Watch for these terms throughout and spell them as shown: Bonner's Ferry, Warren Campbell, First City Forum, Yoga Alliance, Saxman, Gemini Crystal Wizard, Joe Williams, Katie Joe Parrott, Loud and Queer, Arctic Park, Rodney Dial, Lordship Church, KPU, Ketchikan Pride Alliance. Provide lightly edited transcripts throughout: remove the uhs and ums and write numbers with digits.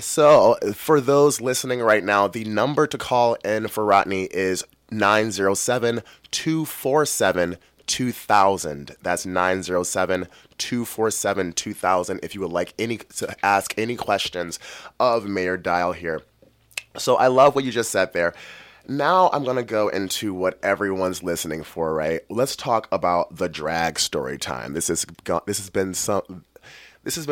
So for those listening right now, the number to call in for Rodney is 907-247-2000. That's 907-247-2000 if you would like to ask any questions of Mayor Dial here. So I love what you just said there. Now I'm going to go into what everyone's listening for, right? Let's talk about the drag story time. This has been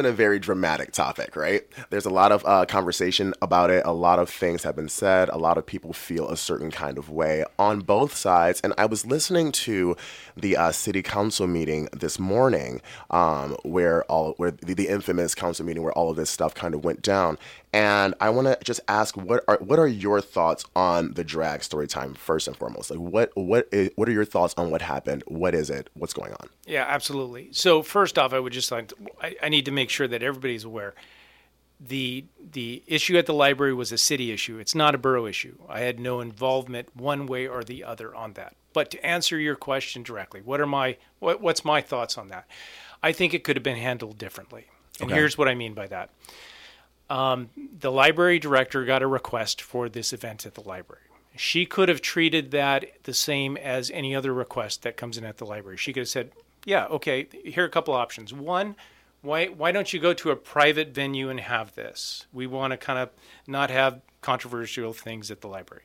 a very dramatic topic, right? There's a lot of conversation about it. A lot of things have been said. A lot of people feel a certain kind of way on both sides. And I was listening to the city council meeting this morning, where the infamous council meeting where all of this stuff kind of went down. And I want to just ask, what are your thoughts on the drag story time first and foremost? Like, what are your thoughts on what happened? What is it? What's going on? Yeah, absolutely. So first off, I would just like I need to make sure that everybody's aware. The issue at the library was a city issue. It's not a borough issue. I had no involvement one way or the other on that. But to answer your question directly, what's my thoughts on that? I think it could have been handled differently, and here's what I mean by that. The library director got a request for this event at the library. She could have treated that the same as any other request that comes in at the library. She could have said, yeah, okay, here are a couple options. One, why don't you go to a private venue and have this? We want to kind of not have controversial things at the library.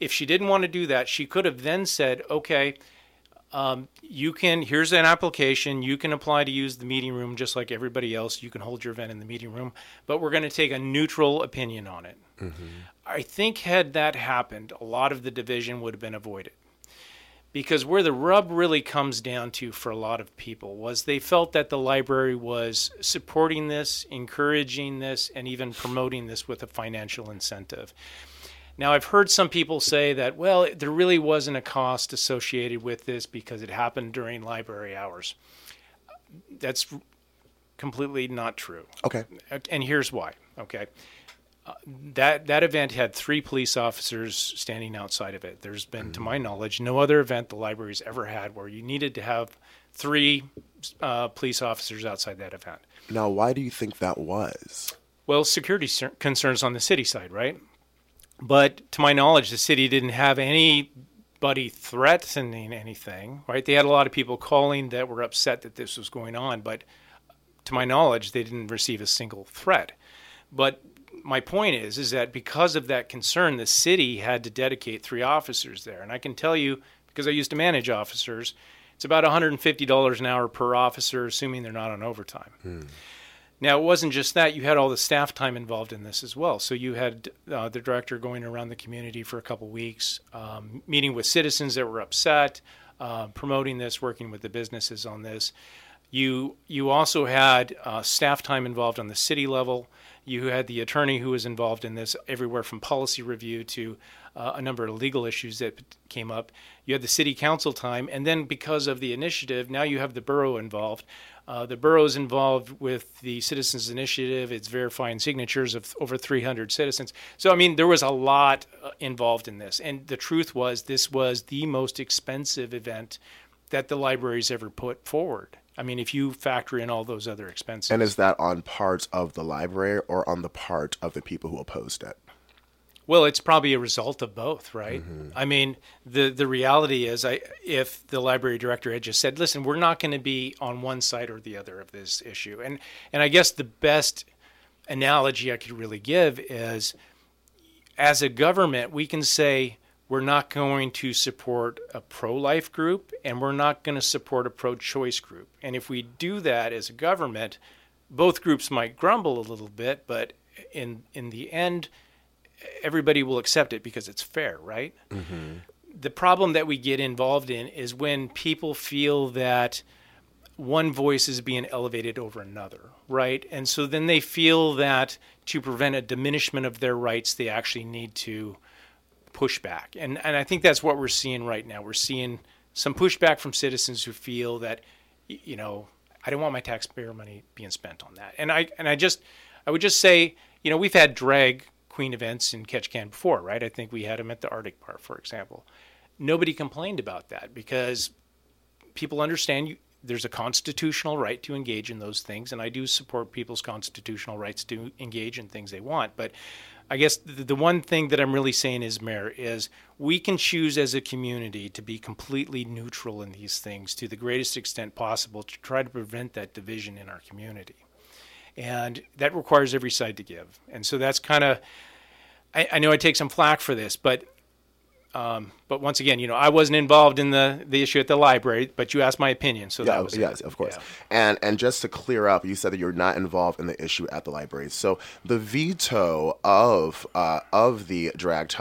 If she didn't want to do that, she could have then said, okay, here's an application. You can apply to use the meeting room just like everybody else. You can hold your event in the meeting room, but we're going to take a neutral opinion on it. Mm-hmm. I think had that happened, a lot of the division would have been avoided, because where the rub really comes down to for a lot of people was they felt that the library was supporting this, encouraging this, and even promoting this with a financial incentive. Now, I've heard some people say that, well, there really wasn't a cost associated with this because it happened during library hours. That's completely not true. Okay. And here's why. Okay. That event had 3 police officers standing outside of it. There's been, to my knowledge, no other event the library's ever had where you needed to have 3 police officers outside that event. Now, why do you think that was? Well, security concerns on the city side, right? But to my knowledge, the city didn't have anybody threatening anything, right? They had a lot of people calling that were upset that this was going on, but to my knowledge, they didn't receive a single threat. But my point is that because of that concern, the city had to dedicate 3 officers there. And I can tell you, because I used to manage officers, it's about $150 an hour per officer, assuming they're not on overtime. Now, it wasn't just that. You had all the staff time involved in this as well. So you had the director going around the community for a couple weeks, meeting with citizens that were upset, promoting this, working with the businesses on this. You also had staff time involved on the city level. You had the attorney who was involved in this, everywhere from policy review to a number of legal issues that came up. You had the city council time, and then because of the initiative, now you have the borough involved. The borough's involved with the Citizens Initiative. It's verifying signatures of over 300 citizens. So, I mean, there was a lot involved in this. And the truth was, this was the most expensive event that the library's ever put forward. I mean, if you factor in all those other expenses. And is that on parts of the library or on the part of the people who opposed it? Well, it's probably a result of both, right? Mm-hmm. I mean, the reality is if the library director had just said, listen, we're not going to be on one side or the other of this issue. And I guess the best analogy I could really give is, as a government, we can say, we're not going to support a pro-life group, and we're not going to support a pro-choice group. And if we do that as a government, both groups might grumble a little bit, but in the end, everybody will accept it because it's fair, right? Mm-hmm. The problem that we get involved in is when people feel that one voice is being elevated over another, right? And so then they feel that to prevent a diminishment of their rights, they actually need to pushback. And I think that's what we're seeing right now. We're seeing some pushback from citizens who feel that, you know, I don't want my taxpayer money being spent on that. And I would just say, you know, we've had drag queen events in Ketchikan before, right? I think we had them at the Arctic Park, for example. Nobody complained about that because people understand there's a constitutional right to engage in those things, and I do support people's constitutional rights to engage in things they want. But I guess the one thing that I'm really saying is, Mayor, is we can choose as a community to be completely neutral in these things to the greatest extent possible to try to prevent that division in our community. And that requires every side to give. And so that's kind of, I know I take some flack for this, but once again, you know, I wasn't involved in the issue at the library, but you asked my opinion, so that was yes, it. Of course. Yeah. And just to clear up, you said that you're not involved in the issue at the library. So the veto of the drag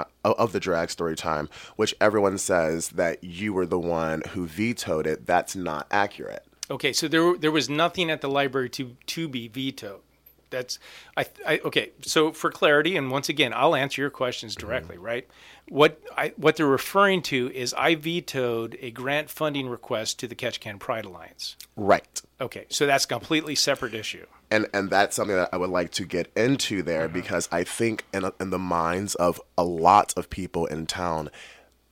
story time, which everyone says that you were the one who vetoed it, that's not accurate. Okay, so there was nothing at the library to be vetoed. That's okay. So for clarity, and once again, I'll answer your questions directly. Mm-hmm. Right? What they're referring to is I vetoed a grant funding request to the Ketchikan Pride Alliance. Right. Okay. So that's a completely separate issue. And that's something that I would like to get into there, mm-hmm. because I think in the minds of a lot of people in town,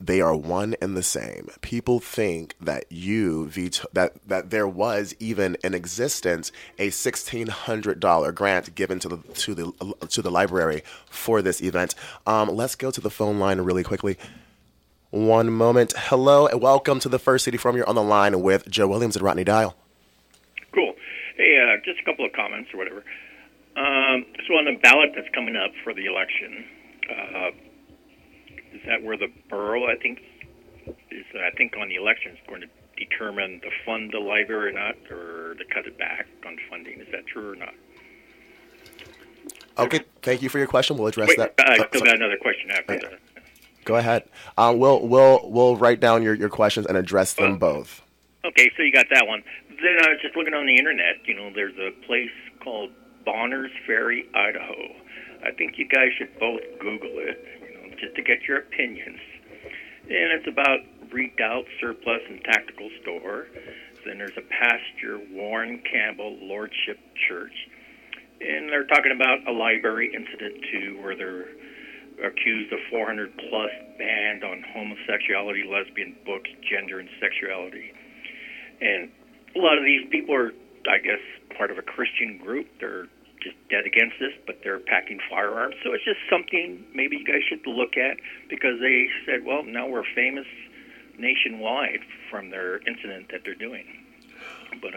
they are one and the same. People think that that there was even in existence a $1,600 grant given to the library for this event. Let's go to the phone line really quickly. One moment. Hello and welcome to the First City Forum. You're on the line with Joe Williams and Rodney Dial. Cool. Hey, just a couple of comments or whatever. So on the ballot that's coming up for the election. Is that where the borough, I think on the election is going to determine to fund the library or not, or to cut it back on funding? Is that true or not? Okay, thank you for your question. We'll address that. I still got another question after that. Go ahead. We'll write down your questions and address them both. Okay, so you got that one. Then I was just looking on the internet. You know, there's a place called Bonner's Ferry, Idaho. I think you guys should both Google it, just to get your opinions. And it's about Redoubt, Surplus, and Tactical Store. Then there's a pastor, Warren Campbell, Lordship Church. And they're talking about a library incident, too, where they're accused of 400-plus ban on homosexuality, lesbian books, gender, and sexuality. And a lot of these people are, I guess, part of a Christian group. They're just dead against this, but they're packing firearms. So it's just something maybe you guys should look at, because they said, well, now we're famous nationwide from their incident that they're doing. But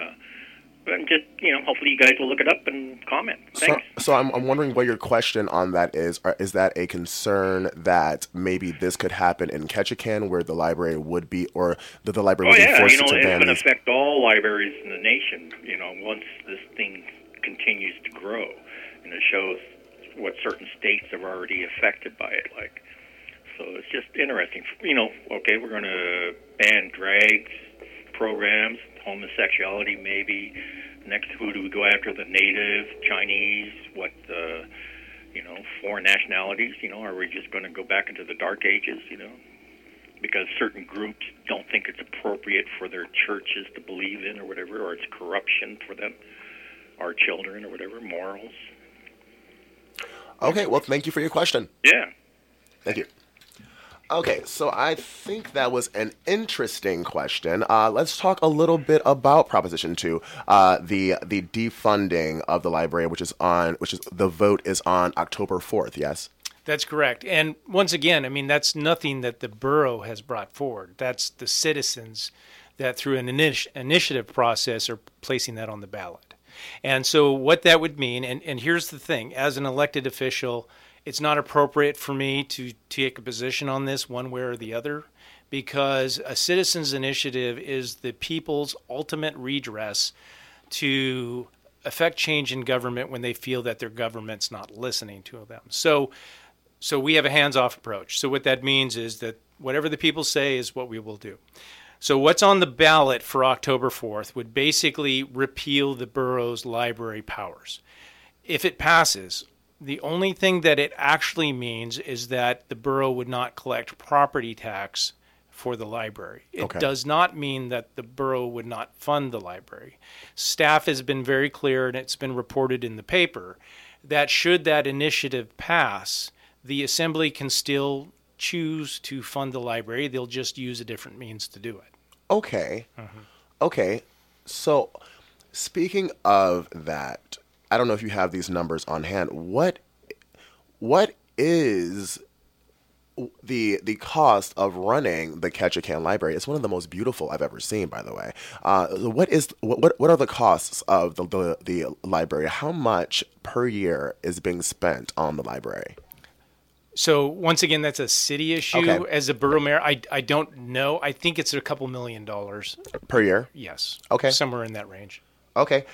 just, hopefully you guys will look it up and comment. Thanks. So I'm wondering what your question on that is. Is that a concern that maybe this could happen in Ketchikan, where the library would be, or that the library would be forced to ban? It's going to affect all libraries in the nation, once this thing continues to grow, and it shows what certain states are already affected by it. So it's just interesting. Okay, we're going to ban drag programs, homosexuality maybe. Next, who do we go after? The native, Chinese, foreign nationalities? Are we just going to go back into the dark ages? Because certain groups don't think it's appropriate for their churches to believe in or whatever, or it's corruption for them. Our children or whatever, morals. Okay, well, thank you for your question. Yeah. Thank you. Okay, so I think that was an interesting question. Let's talk a little bit about Proposition 2, the defunding of the library, which is the vote is on October 4th, yes? That's correct. And once again, that's nothing that the borough has brought forward. That's the citizens that through an initiative process are placing that on the ballot. And so what that would mean, and here's the thing, as an elected official, it's not appropriate for me to take a position on this one way or the other, because a citizens' initiative is the people's ultimate redress to affect change in government when they feel that their government's not listening to them. So we have a hands-off approach. So what that means is that whatever the people say is what we will do. So what's on the ballot for October 4th would basically repeal the borough's library powers. If it passes, the only thing that it actually means is that the borough would not collect property tax for the library. It does not mean that the borough would not fund the library. Staff has been very clear, and it's been reported in the paper, that should that initiative pass, the assembly can still choose to fund the library. They'll just use a different means to do it. Okay. Mm-hmm. Okay. So speaking of that, I don't know if you have these numbers on hand. What is the cost of running the Ketchikan Library? It's one of the most beautiful I've ever seen, by the way. What are the costs of the library? How much per year is being spent on the library? So once again, that's a city issue. Okay. As a borough mayor, I don't know. I think it's $2 million per year. Yes. Okay. Somewhere in that range. Okay.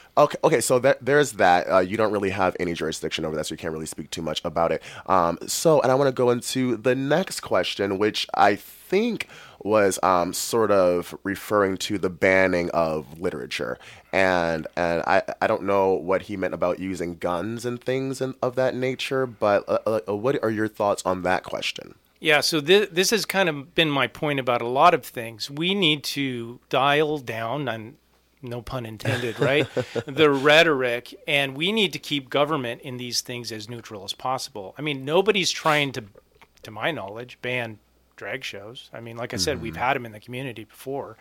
So there's that. You don't really have any jurisdiction over that, so you can't really speak too much about it. And I want to go into the next question, which I think was sort of referring to the banning of literature. And I don't know what he meant about using guns and things of that nature, but what are your thoughts on that question? Yeah, so this has kind of been my point about a lot of things. We need to dial down on, no pun intended, right, the rhetoric, and we need to keep government in these things as neutral as possible. I mean, nobody's trying to my knowledge, ban drag shows. I mean, like I said, we've had them in the community before,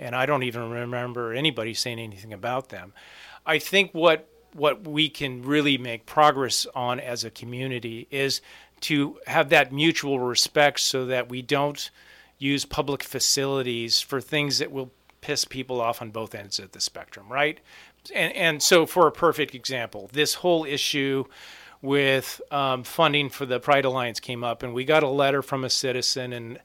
and I don't even remember anybody saying anything about them. I think what we can really make progress on as a community is to have that mutual respect so that we don't use public facilities for things that will piss people off on both ends of the spectrum, right? And so for a perfect example, this whole issue with funding for the Pride Alliance came up, and we got a letter from a citizen, and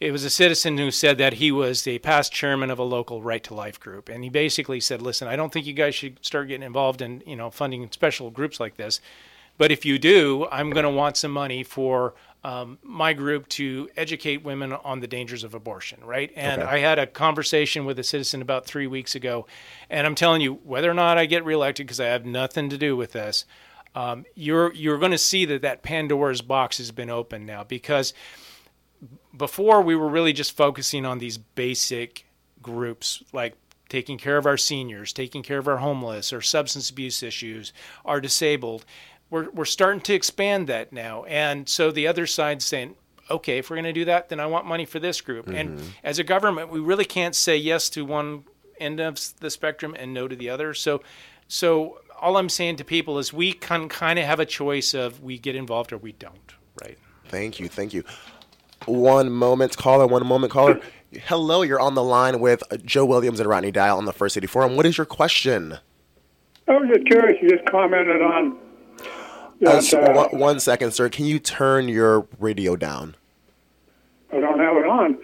it was a citizen who said that he was the past chairman of a local Right to Life group, and he basically said, listen, I don't think you guys should start getting involved in, you know, funding special groups like this, but if you do, I'm going to want some money for my group to educate women on the dangers of abortion, right? And okay. I had a conversation with a citizen about 3 weeks ago, and I'm telling you, whether or not I get reelected, because I have nothing to do with this, you're going to see that Pandora's box has been opened now, because before we were really just focusing on these basic groups like taking care of our seniors, taking care of our homeless, our substance abuse issues, our disabled. We're starting to expand that now. And so the other side's saying, okay, if we're going to do that, then I want money for this group. Mm-hmm. And as a government, we really can't say yes to one end of the spectrum and no to the other. So all I'm saying to people is we can kind of have a choice of we get involved or we don't, right? Thank you. One moment, caller. Hello, you're on the line with Joe Williams and Rodney Dial on the First City Forum. What is your question? I was just curious. You just commented on... one second, sir. Can you turn your radio down? I don't have it on.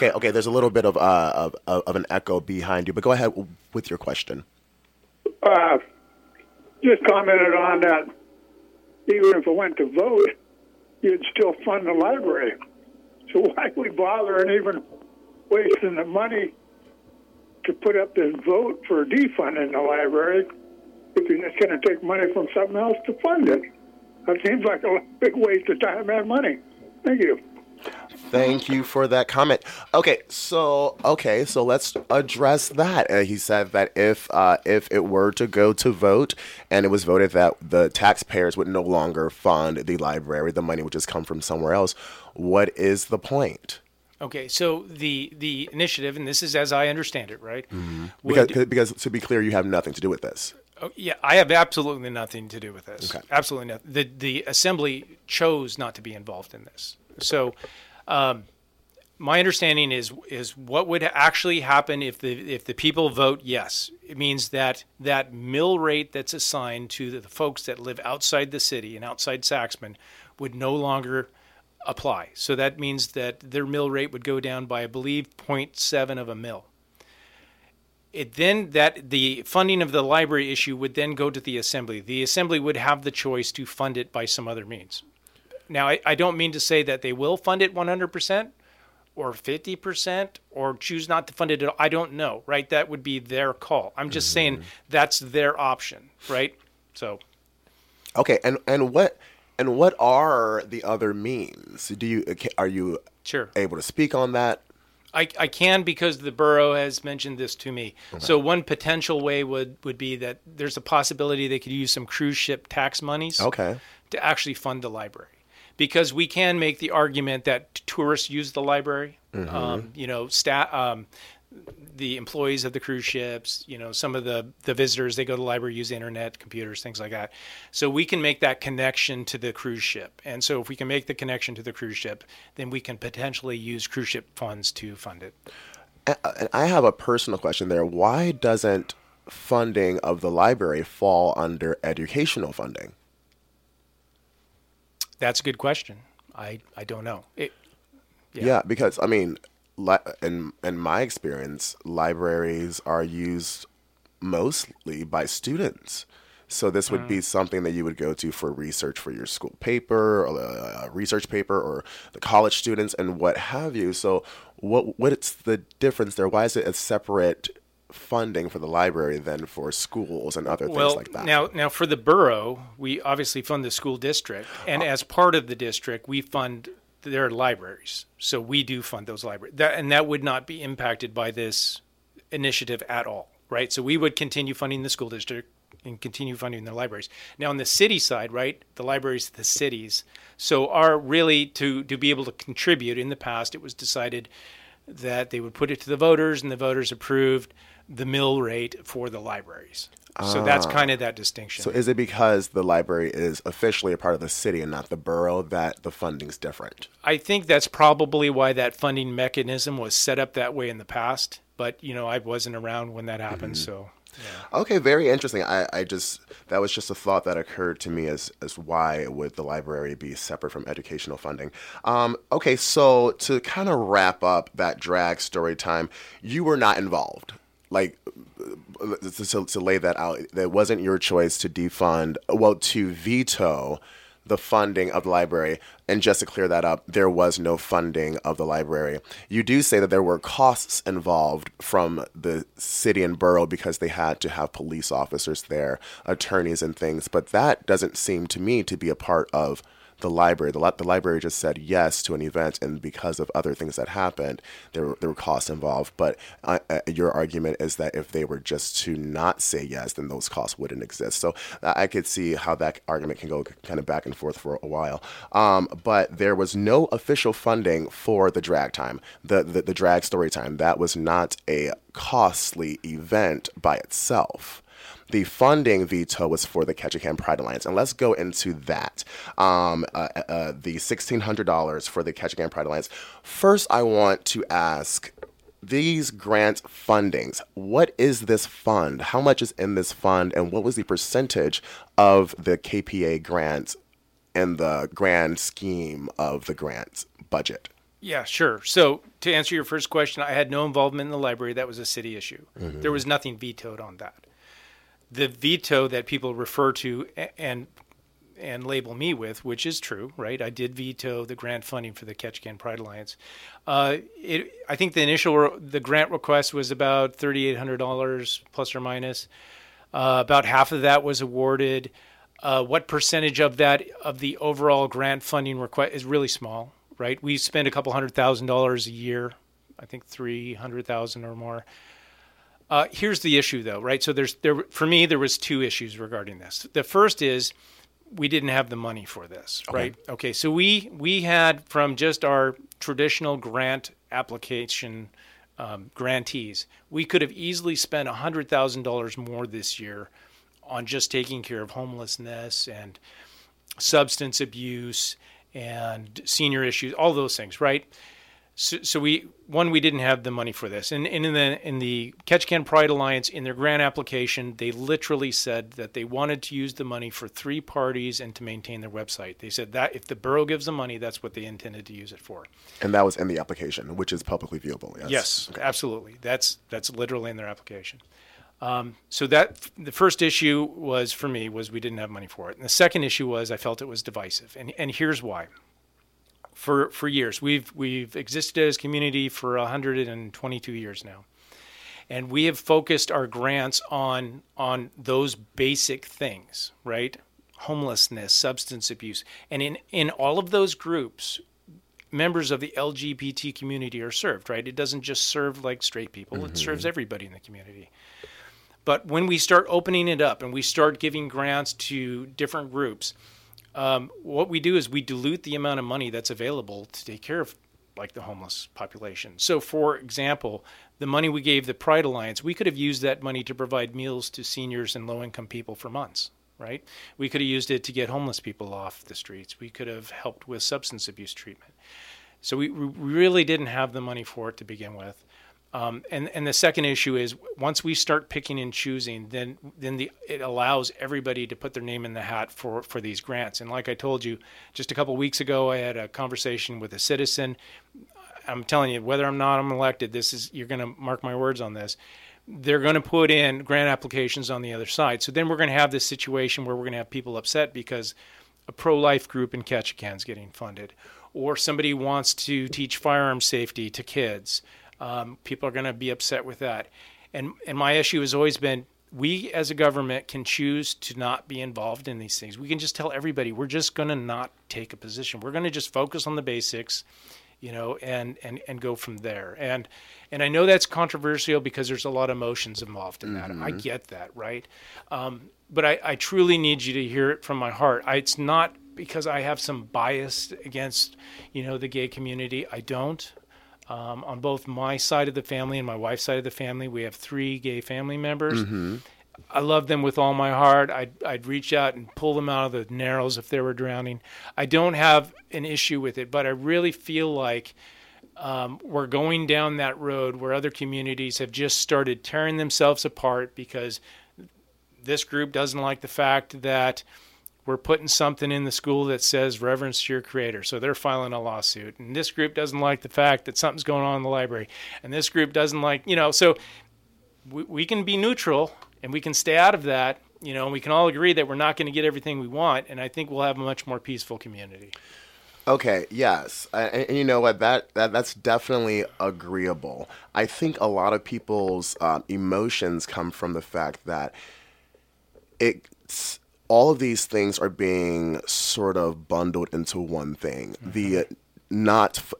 Okay. There's a little bit of an echo behind you, but go ahead with your question. Just commented on that. Even if I went to vote, you'd still fund the library. So why we bother and even wasting the money to put up this vote for defunding the library if you're just going to take money from something else to fund it? That seems like a big waste of time and money. Thank you. Thank you for that comment. Okay, so let's address that. He said that if it were to go to vote and it was voted that the taxpayers would no longer fund the library, the money would just come from somewhere else. What is the point? Okay, so the initiative, and this is as I understand it, right? Mm-hmm. Because to be clear, you have nothing to do with this. Oh, yeah, I have absolutely nothing to do with this. Okay. Absolutely nothing. The assembly chose not to be involved in this. So, my understanding is what would actually happen if the people vote yes. It means that mill rate that's assigned to the folks that live outside the city and outside Saxman would no longer apply. So that means that their mill rate would go down by, I believe, 0.7 of a mill. It then that the funding of the library issue would then go to the assembly. The assembly would have the choice to fund it by some other means. Now, I don't mean to say that they will fund it 100% or 50% or choose not to fund it at all. I don't know, right? That would be their call. I'm just saying that's their option, right? So, okay, and what are the other means? Are you sure able to speak on that? I can, because the borough has mentioned this to me. Okay. So one potential way would be that there's a possibility they could use some cruise ship tax monies to actually fund the library. Because we can make the argument that tourists use the library, the employees of the cruise ships, you know, some of the visitors, they go to the library, use the internet, computers, things like that. So we can make that connection to the cruise ship. And so if we can make the connection to the cruise ship, then we can potentially use cruise ship funds to fund it. And I have a personal question there. Why doesn't funding of the library fall under educational funding? That's a good question. I don't know. Yeah, because, I mean, in my experience, libraries are used mostly by students. So this would be something that you would go to for research for your school paper or a research paper or the college students and what have you. So what's the difference there? Why is it a separate funding for the library than for schools and other things like that? Now for the borough, we obviously fund the school district. And as part of the district, we fund their libraries. So we do fund those libraries. That would not be impacted by this initiative at all, right? So we would continue funding the school district and continue funding their libraries. Now on the city side, right, the libraries, the cities, so are really to be able to contribute. In the past, it was decided that they would put it to the voters, and the voters approved the mill rate for the libraries. So that's kind of that distinction. So is it because the library is officially a part of the city and not the borough that the funding's different? I think that's probably why that funding mechanism was set up that way in the past. But, you know, I wasn't around when that happened, so... Yeah. Okay, very interesting. That was just a thought that occurred to me as why would the library be separate from educational funding? Okay, so to kind of wrap up that drag story time, you were not involved. Like, to lay that out, that wasn't your choice to veto the funding of the library. And just to clear that up, there was no funding of the library. You do say that there were costs involved from the city and borough because they had to have police officers there, attorneys and things, but that doesn't seem to me to be a part of the library. The library just said yes to an event, and because of other things that happened, there were costs involved. But your argument is that if they were just to not say yes, then those costs wouldn't exist. So I could see how that argument can go kind of back and forth for a while. But there was no official funding for the drag time, the drag story time. That was not a costly event by itself. The funding veto was for the Ketchikan Pride Alliance, and let's go into that. The $1,600 for the Ketchikan Pride Alliance. First, I want to ask these grant fundings. What is this fund? How much is in this fund, and what was the percentage of the KPA grant and the grand scheme of the grant budget? Yeah, sure. So to answer your first question, I had no involvement in the library. That was a city issue. Mm-hmm. There was nothing vetoed on that. The veto that people refer to and label me with, which is true, right? I did veto the grant funding for the Ketchikan Pride Alliance. I think the grant request was about $3,800 plus or minus. About half of that was awarded. What percentage of that of the overall grant funding request is really small, right? We spend a couple $100,000 a year, I think $300,000 or more. Here's the issue, though, right? So for me, there was two issues regarding this. The first is we didn't have the money for this, right? Okay, so we had from just our traditional grant application grantees, we could have easily spent $100,000 more this year on just taking care of homelessness and substance abuse and senior issues, all those things, right? So we didn't have the money for this. And in the Ketchikan Pride Alliance, in their grant application, they literally said that they wanted to use the money for three parties and to maintain their website. They said that if the borough gives them money, that's what they intended to use it for. And that was in the application, which is publicly viewable. Yes, okay. Absolutely. That's literally in their application. So that the first issue was for me we didn't have money for it. And the second issue was I felt it was divisive. And here's why. For years, we've existed as a community for 122 years now, and we have focused our grants on those basic things, right? Homelessness, substance abuse, and in all of those groups, members of the LGBT community are served, right? It doesn't just serve like straight people; it serves everybody in the community. But when we start opening it up and we start giving grants to different groups. What we do is we dilute the amount of money that's available to take care of, like, the homeless population. So, for example, the money we gave the Pride Alliance, we could have used that money to provide meals to seniors and low-income people for months, right? We could have used it to get homeless people off the streets. We could have helped with substance abuse treatment. So we really didn't have the money for it to begin with. And the second issue is once we start picking and choosing, then it allows everybody to put their name in the hat for these grants. And like I told you, just a couple of weeks ago, I had a conversation with a citizen. I'm telling you, whether or not I'm elected, you're going to mark my words on this. They're going to put in grant applications on the other side. So then we're going to have this situation where we're going to have people upset because a pro-life group in Ketchikan is getting funded, or somebody wants to teach firearm safety to kids. People are going to be upset with that. And my issue has always been, we as a government can choose to not be involved in these things. We can just tell everybody, we're just going to not take a position. We're going to just focus on the basics, and go from there. And I know that's controversial because there's a lot of emotions involved in that. Mm-hmm. I get that, right? But I truly need you to hear it from my heart. It's not because I have some bias against, the gay community. I don't. On both my side of the family and my wife's side of the family, we have 3 gay family members. Mm-hmm. I love them with all my heart. I'd reach out and pull them out of the narrows if they were drowning. I don't have an issue with it, but I really feel like we're going down that road where other communities have just started tearing themselves apart because this group doesn't like the fact that we're putting something in the school that says reverence to your creator. So they're filing a lawsuit. And this group doesn't like the fact that something's going on in the library. And this group doesn't like, so we can be neutral and we can stay out of that, and we can all agree that we're not going to get everything we want. And I think we'll have a much more peaceful community. Okay. Yes. And you know what, that's definitely agreeable. I think a lot of people's emotions come from the fact that all of these things are being sort of bundled into one thing. Mm-hmm.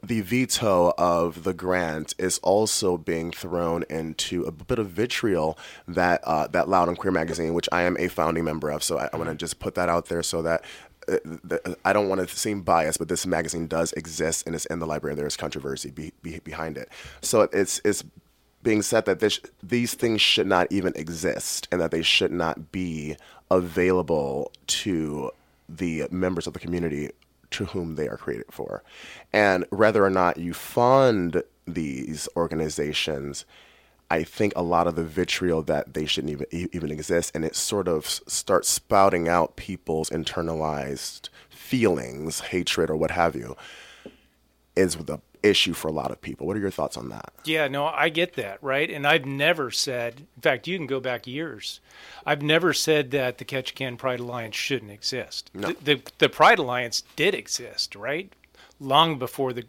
The veto of the grant is also being thrown into a bit of vitriol that Loud and Queer magazine, which I am a founding member of. So I want to just put that out there so that I don't want to seem biased, but this magazine does exist and it's in the library. There is controversy behind it. So it's being said that these things should not even exist and that they should not be available to the members of the community to whom they are created for. And whether or not you fund these organizations, I think a lot of the vitriol that they shouldn't even exist, and it sort of starts spouting out people's internalized feelings, hatred, or what have you, is the issue for a lot of people. What are your thoughts on that? Yeah, no, I get that, right? And I've never said, in fact, you can go back years, I've never said that the Ketchikan Pride Alliance shouldn't exist. No. The Pride Alliance did exist, right? Long before the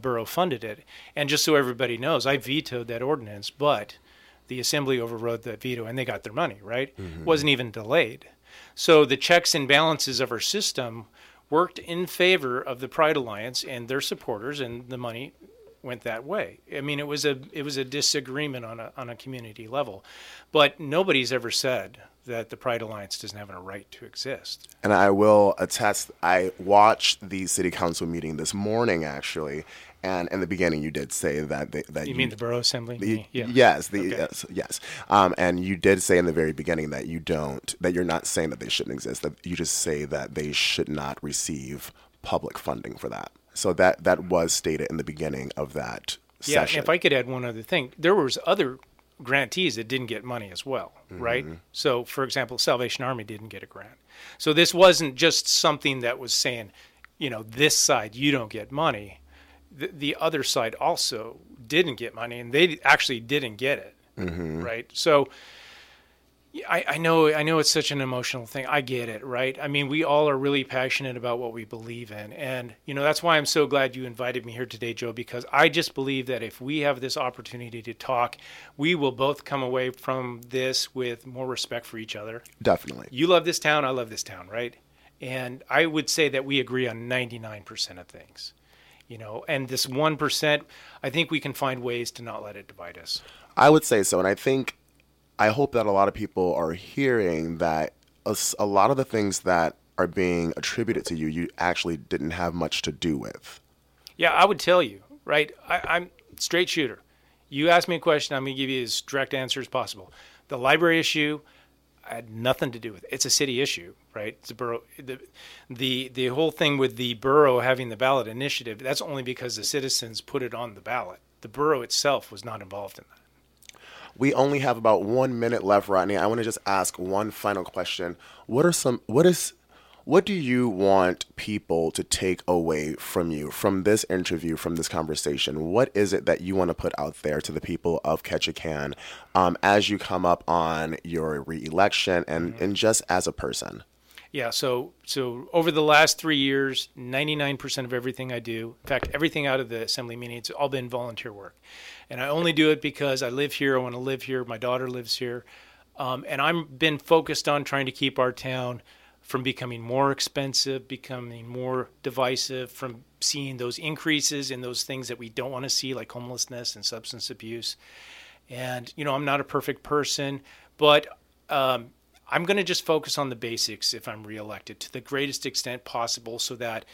borough funded it. And just so everybody knows, I vetoed that ordinance, but the assembly overrode that veto and they got their money, right? Mm-hmm. It wasn't even delayed. So the checks and balances of our system worked in favor of the Pride Alliance and their supporters, and the money went that way. I mean, it was a disagreement on a community level, but nobody's ever said that the Pride Alliance doesn't have a right to exist. And I will attest, I watched the city council meeting this morning, actually, and in the beginning you did say that... You mean the borough assembly? Yeah. Yes. Yes. And you did say in the very beginning that you're not saying that they shouldn't exist, that you just say that they should not receive public funding for that. So that was stated in the beginning of that session. Yeah, if I could add one other thing, there was other grantees that didn't get money as well, right? Mm-hmm. So, for example, Salvation Army didn't get a grant. So this wasn't just something that was saying, this side, you don't get money. The other side also didn't get money, and they actually didn't get it, mm-hmm. right? So I know it's such an emotional thing. I get it, right? I mean, we all are really passionate about what we believe in. And, that's why I'm so glad you invited me here today, Joe, because I just believe that if we have this opportunity to talk, we will both come away from this with more respect for each other. Definitely. You love this town. I love this town, right? And I would say that we agree on 99% of things, and this 1%, I think we can find ways to not let it divide us. I would say so. And I hope that a lot of people are hearing that a lot of the things that are being attributed to you, you actually didn't have much to do with. Yeah, I would tell you, right? I'm a straight shooter. You ask me a question, I'm going to give you as direct answer as possible. The library issue had nothing to do with it. It's a city issue, right? It's a borough. The whole thing with the borough having the ballot initiative, that's only because the citizens put it on the ballot. The borough itself was not involved in that. We only have about 1 minute left, Rodney. I want to just ask one final question. What do you want people to take away from you, from this interview, from this conversation? What is it that you want to put out there to the people of Ketchikan as you come up on your re-election and just as a person? Yeah, so over the last 3 years, 99% of everything I do, in fact, everything out of the assembly meeting, it's all been volunteer work. And I only do it because I live here, I want to live here, my daughter lives here. And I've been focused on trying to keep our town from becoming more expensive, becoming more divisive, from seeing those increases in those things that we don't want to see, like homelessness and substance abuse. And, you know, I'm not a perfect person, but I'm going to just focus on the basics if I'm reelected to the greatest extent possible so that,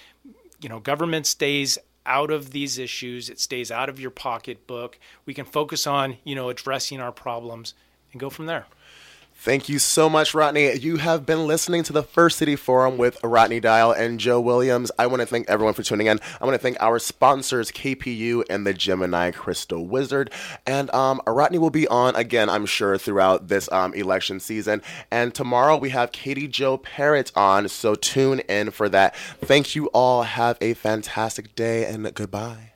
you know, government stays out of these issues. It stays out of your pocketbook. We can focus on, you know, addressing our problems and go from there. Thank you so much, Rodney. You have been listening to the First City Forum with Rodney Dial and Joe Williams. I want to thank everyone for tuning in. I want to thank our sponsors, KPU and the Gemini Crystal Wizard. And Rodney will be on again, I'm sure, throughout this election season. And tomorrow we have Katie Joe Parrott on, so tune in for that. Thank you all. Have a fantastic day and goodbye.